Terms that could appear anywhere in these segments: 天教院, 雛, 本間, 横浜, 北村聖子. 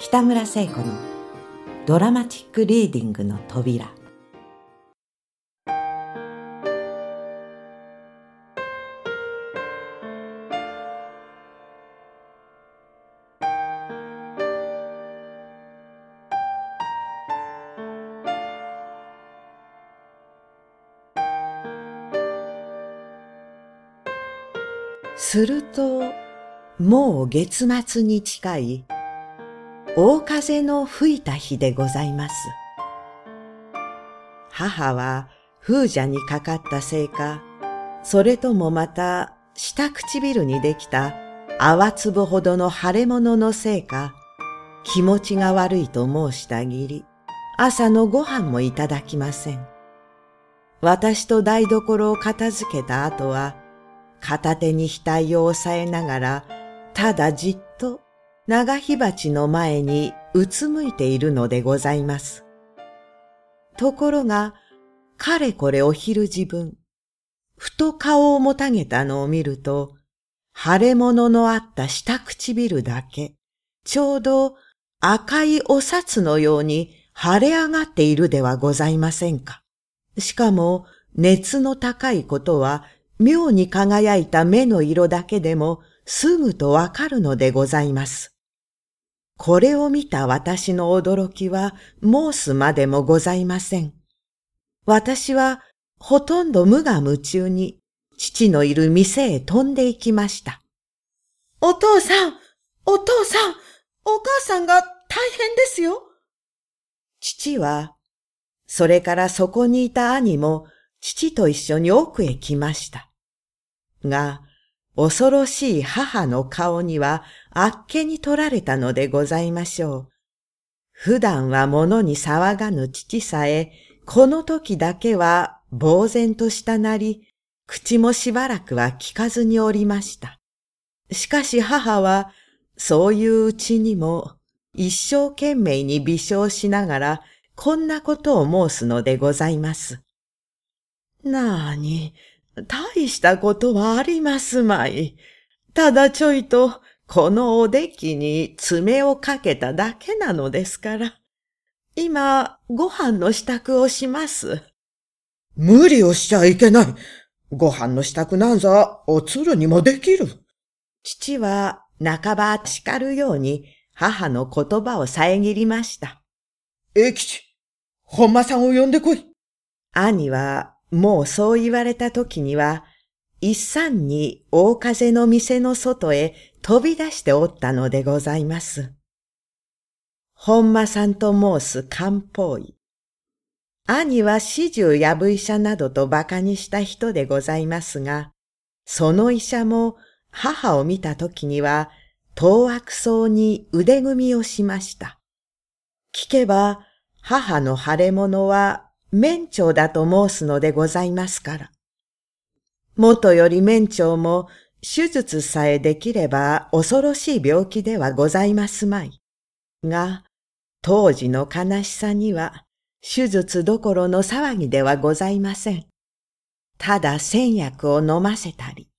北村聖子のドラマティックリーディングの扉。すると、もう月末に近い大風の吹いた日でございます。母は風邪にかかったせいか、それともまた下唇にできた泡粒ほどの腫れ物のせいか、気持ちが悪いと申したぎり、朝のご飯もいただきません。私と台所を片付けた後は、片手に額を押さえながら、ただじっと長火鉢の前にうつむいているのでございます。ところが、かれこれお昼時分、ふと顔をもたげたのを見ると、腫れ物のあった下唇だけ、ちょうど赤いお札のように腫れ上がっているではございませんか。しかも、熱の高いことは、妙に輝いた目の色だけでもすぐとわかるのでございます。これを見た私の驚きは申すまでもございません。私はほとんど無我夢中に父のいる店へ飛んで行きました。お父さん、お父さん、お母さんが大変ですよ。父は、それからそこにいた兄も、父と一緒に奥へ来ました。が、恐ろしい母の顔にはあっけに取られたのでございましょう。普段は物に騒がぬ父さえ、この時だけは呆然としたなり、口もしばらくは聞かずにおりました。しかし母は、そういううちにも、一生懸命に微笑しながら、こんなことを申すのでございます。なあに、大したことはありますまい。ただちょいと、このおできに爪をかけただけなのですから。今、ご飯の支度をします。無理をしちゃいけない。ご飯の支度なんざ、おつるにもできる。父は、半ば叱るように、母の言葉を遮りました。栄吉、本間さんを呼んでこい。兄は、もうそう言われた時には、一三に大風の店の外へ飛び出しておったのでございます。本間さんと申す漢方医。兄は四十やぶ医者などと馬鹿にした人でございますが、その医者も母を見た時には、当悪そうに腕組みをしました。聞けば、母の腫れ物は、面長だと申すのでございますから。元より面長も手術さえできれば恐ろしい病気ではございますまい。が、当時の悲しさには手術どころの騒ぎではございません。ただ煎薬を飲ませたり、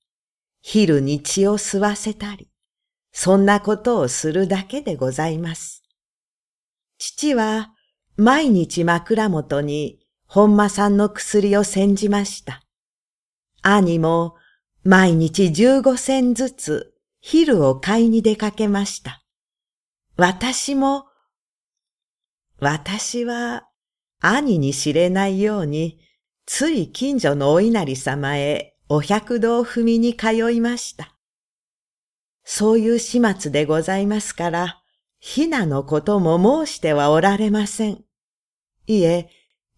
昼に血を吸わせたり、そんなことをするだけでございます。父は毎日枕元に本間さんの薬を煎じました。兄も毎日15銭ずつ昼を買いに出かけました。私は兄に知れないようについ近所のお稲荷様へお百道踏みに通いました。そういう始末でございますから、ひなのことも申してはおられません。いえ、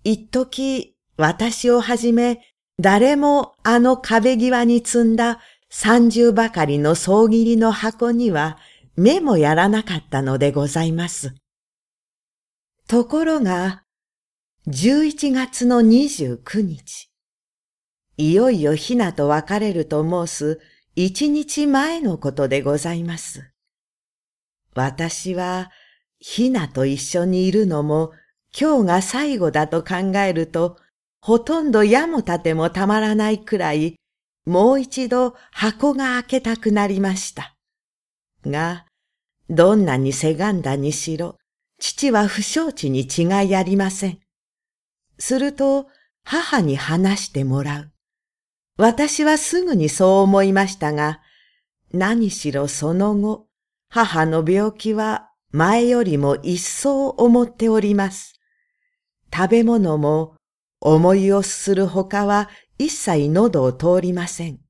一時、私をはじめ、誰もあの壁際に積んだ30ばかりの総切りの箱には目もやらなかったのでございます。ところが、11月の29日、いよいよひなと別れると申す一日前のことでございます。私はひなと一緒にいるのも、今日が最後だと考えると、ほとんど矢も盾もたまらないくらい、もう一度箱が開けたくなりました。が、どんなにせがんだにしろ、父は不承知に違いありません。すると、母に話してもらう。私はすぐにそう思いましたが、何しろその後、母の病気は前よりも一層思っております。食べ物も思いをするほかは一切喉を通りません。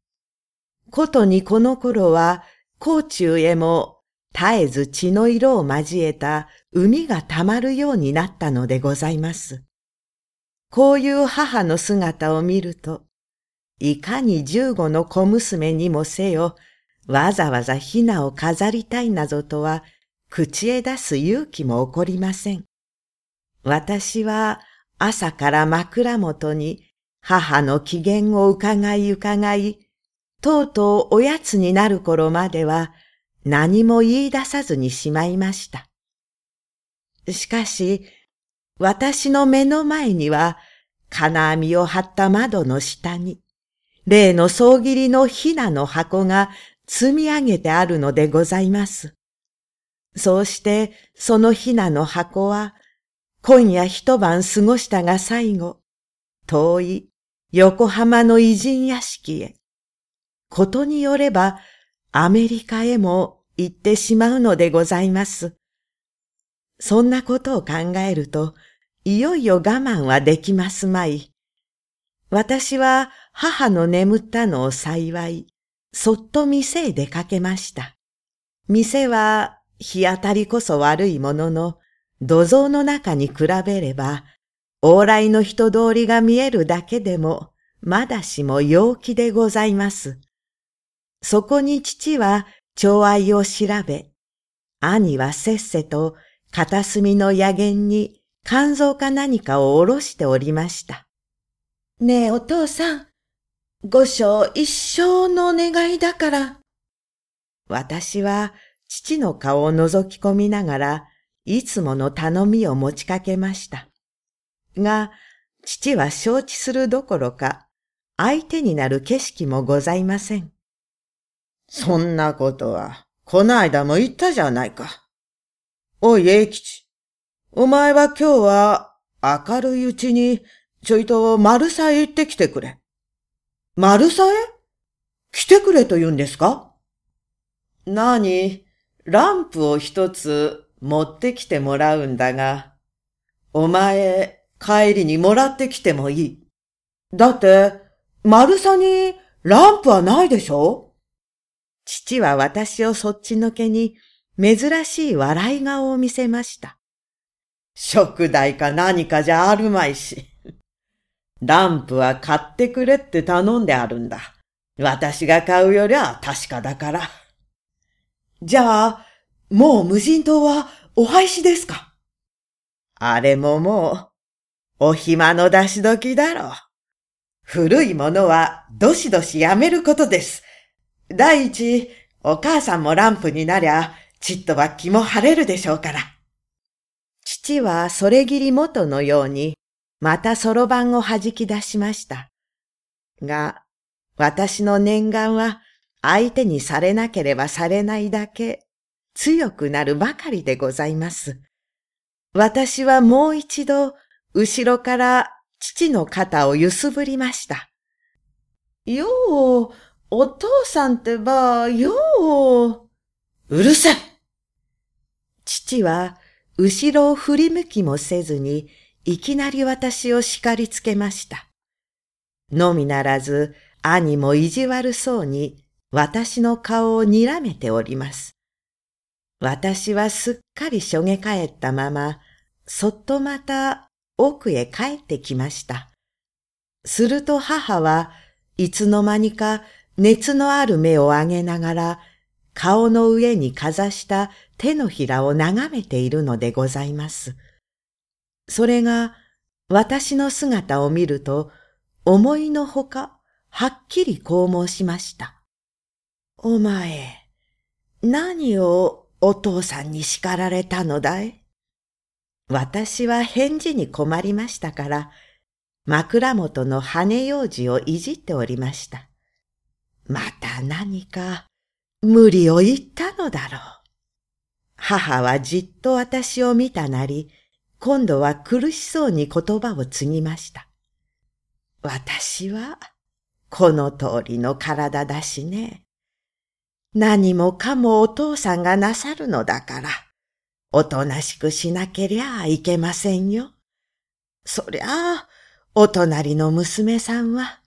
ことにこの頃は、甲冑へも絶えず血の色を交えた膿がたまるようになったのでございます。こういう母の姿を見ると、いかに15の小娘にもせよ、わざわざひなを飾りたいなどとは、口へ出す勇気も起こりません。私は朝から枕元に母の機嫌を伺い、とうとうおやつになる頃までは何も言い出さずにしまいました。しかし、私の目の前には金網を張った窓の下に、例の総切りのひなの箱が積み上げてあるのでございます。そうしてそのひなの箱は、今夜一晩過ごしたが最後、遠い横浜の異人屋敷へ、ことによればアメリカへも行ってしまうのでございます。そんなことを考えると、いよいよ我慢はできますまい。私は母の眠ったのを幸い、そっと店へ出かけました。店は日当たりこそ悪いものの、土蔵の中に比べれば、往来の人通りが見えるだけでも、まだしも陽気でございます。そこに父は調合を調べ、兄はせっせと片隅の野源に肝臓か何かをおろしておりました。ねえお父さん、御所一生のお願いだから。私は父の顔を覗き込みながら、いつもの頼みを持ちかけました。が、父は承知するどころか、相手になる景色もございません。そんなことは、こないだも言ったじゃないか。おい英吉、お前は今日は明るいうちにちょいと丸さへ行ってきてくれ。丸さへ？来てくれと言うんですか？なに、ランプを一つ、持ってきてもらうんだが、お前、帰りにもらってきてもいい。だって、丸さにランプはないでしょ？父は私をそっちのけに、珍しい笑い顔を見せました。食代か何かじゃあるまいし。ランプは買ってくれって頼んであるんだ。私が買うよりは確かだから。じゃあ、もう無人島はお廃止ですか？あれももう、お暇の出し時だろう。古いものはどしどしやめることです。第一、お母さんもランプになりゃ、ちっとは気も晴れるでしょうから。父はそれぎり元のように、またそろばんを弾き出しました。が、私の念願は相手にされなければされないだけ、強くなるばかりでございます。私はもう一度、後ろから父の肩を揺すぶりました。よう、お父さんってば、よう。うるせえ！父は、後ろを振り向きもせずに、いきなり私を叱りつけました。のみならず、兄も意地悪そうに、私の顔を睨めております。私はすっかりしょげ返ったまま、そっとまた奥へ帰ってきました。すると母はいつの間にか熱のある目を上げながら、顔の上にかざした手のひらを眺めているのでございます。それが私の姿を見ると、思いのほかはっきりこう申しました。お前、何を、お父さんに叱られたのだい？私は返事に困りましたから、枕元の羽楊枝をいじっておりました。また何か無理を言ったのだろう。母はじっと私を見たなり、今度は苦しそうに言葉を継ぎました。私は、この通りの体だしね。何もかもお父さんがなさるのだから、おとなしくしなけりゃいけませんよ。そりゃあ、お隣の娘さんは、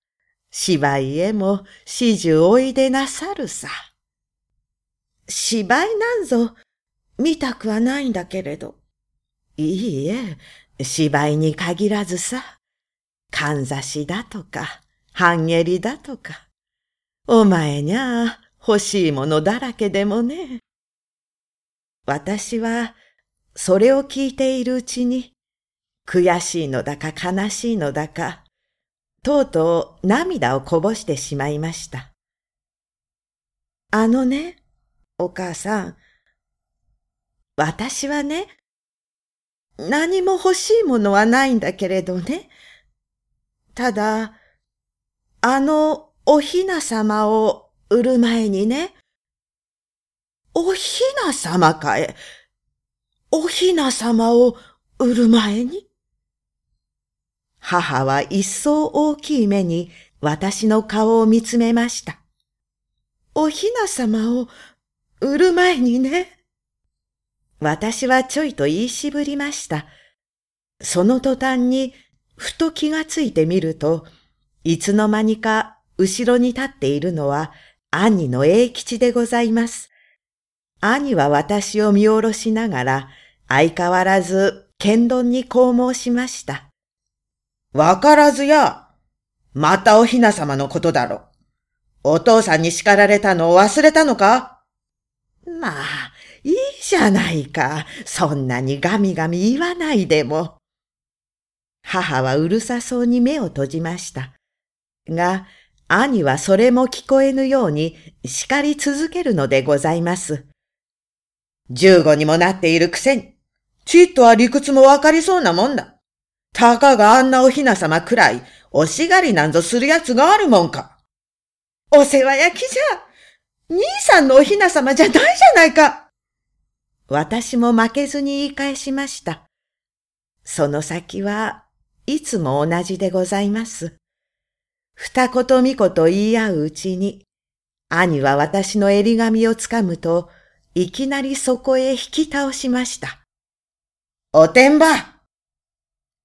芝居へも始終おいでなさるさ。芝居なんぞ、見たくはないんだけれど。いいえ、芝居に限らずさ、かんざしだとか、半襟だとか、お前にゃあ欲しいものだらけでもね。私は、それを聞いているうちに、悔しいのだか悲しいのだか、とうとう涙をこぼしてしまいました。あのね、お母さん、私はね、何も欲しいものはないんだけれどね。ただ、あのおひなさまを売る前にね、おひなさまかえ、おひなさまを売る前に。母は一層大きい目に私の顔を見つめました。おひなさまを売る前にね。私はちょいと言いしぶりました。その途端にふと気がついてみると、いつの間にか後ろに立っているのは兄の英吉でございます。兄は私を見下ろしながら相変わらず剣丼にこう申しました。わからずや、またおひなさまのことだろ。お父さんに叱られたのを忘れたのか？まあ、いいじゃないか。そんなにガミガミ言わないでも。母はうるさそうに目を閉じました。が、兄はそれも聞こえぬように叱り続けるのでございます。15にもなっているくせに、ちっとは理屈もわかりそうなもんだ。たかがあんなおひなさまくらい、おしがりなんぞするやつがあるもんか。お世話焼きじゃ、兄さんのおひなさまじゃないじゃないか。私も負けずに言い返しました。その先はいつも同じでございます。二言三言言い合ううちに、兄は私の襟髪をつかむと、いきなりそこへ引き倒しました。おてんば！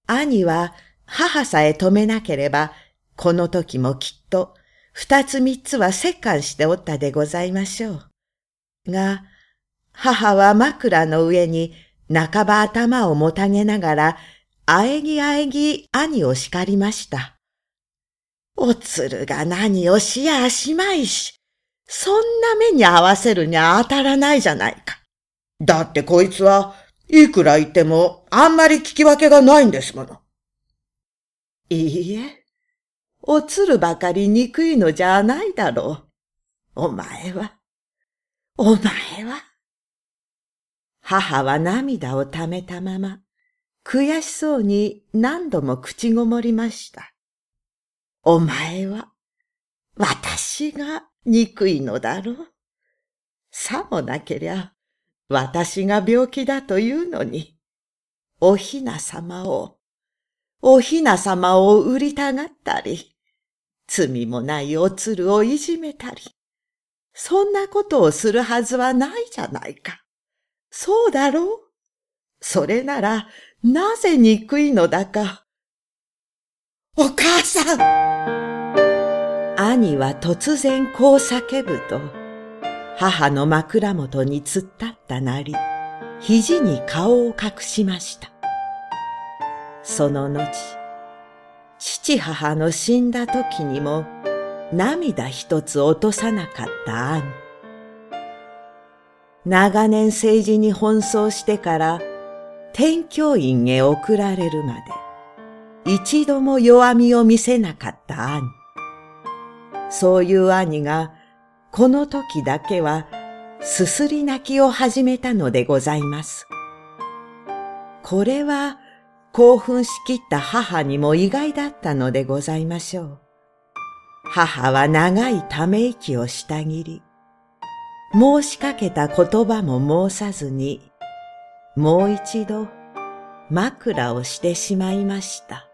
兄は母さえ止めなければ、この時もきっと二つ三つは折檻しておったでございましょう。が、母は枕の上に半ば頭をもたげながら、あえぎあえぎ兄を叱りました。おつるが何をしやしまいし、そんな目に合わせるには当たらないじゃないか。だってこいつはいくら言ってもあんまり聞き分けがないんですもの。いいえ、おつるばかり憎いのじゃないだろう。お前は、母は涙をためたまま、悔しそうに何度も口ごもりました。お前は、私が憎いのだろう。さもなけりゃ、私が病気だというのに、おひなさまを売りたがったり、罪もないおつるをいじめたり、そんなことをするはずはないじゃないか。そうだろう。それなら、なぜ憎いのだか。お母さん！兄は突然こう叫ぶと、母の枕元に突っ立ったなり、肘に顔を隠しました。その後、父母の死んだ時にも、涙一つ落とさなかった兄。長年政治に奔走してから、天教院へ送られるまで、一度も弱みを見せなかった兄。そういう兄が、この時だけは、すすり泣きを始めたのでございます。これは、興奮しきった母にも意外だったのでございましょう。母は長いため息をしたぎり、申しかけた言葉も申さずに、もう一度枕をしてしまいました。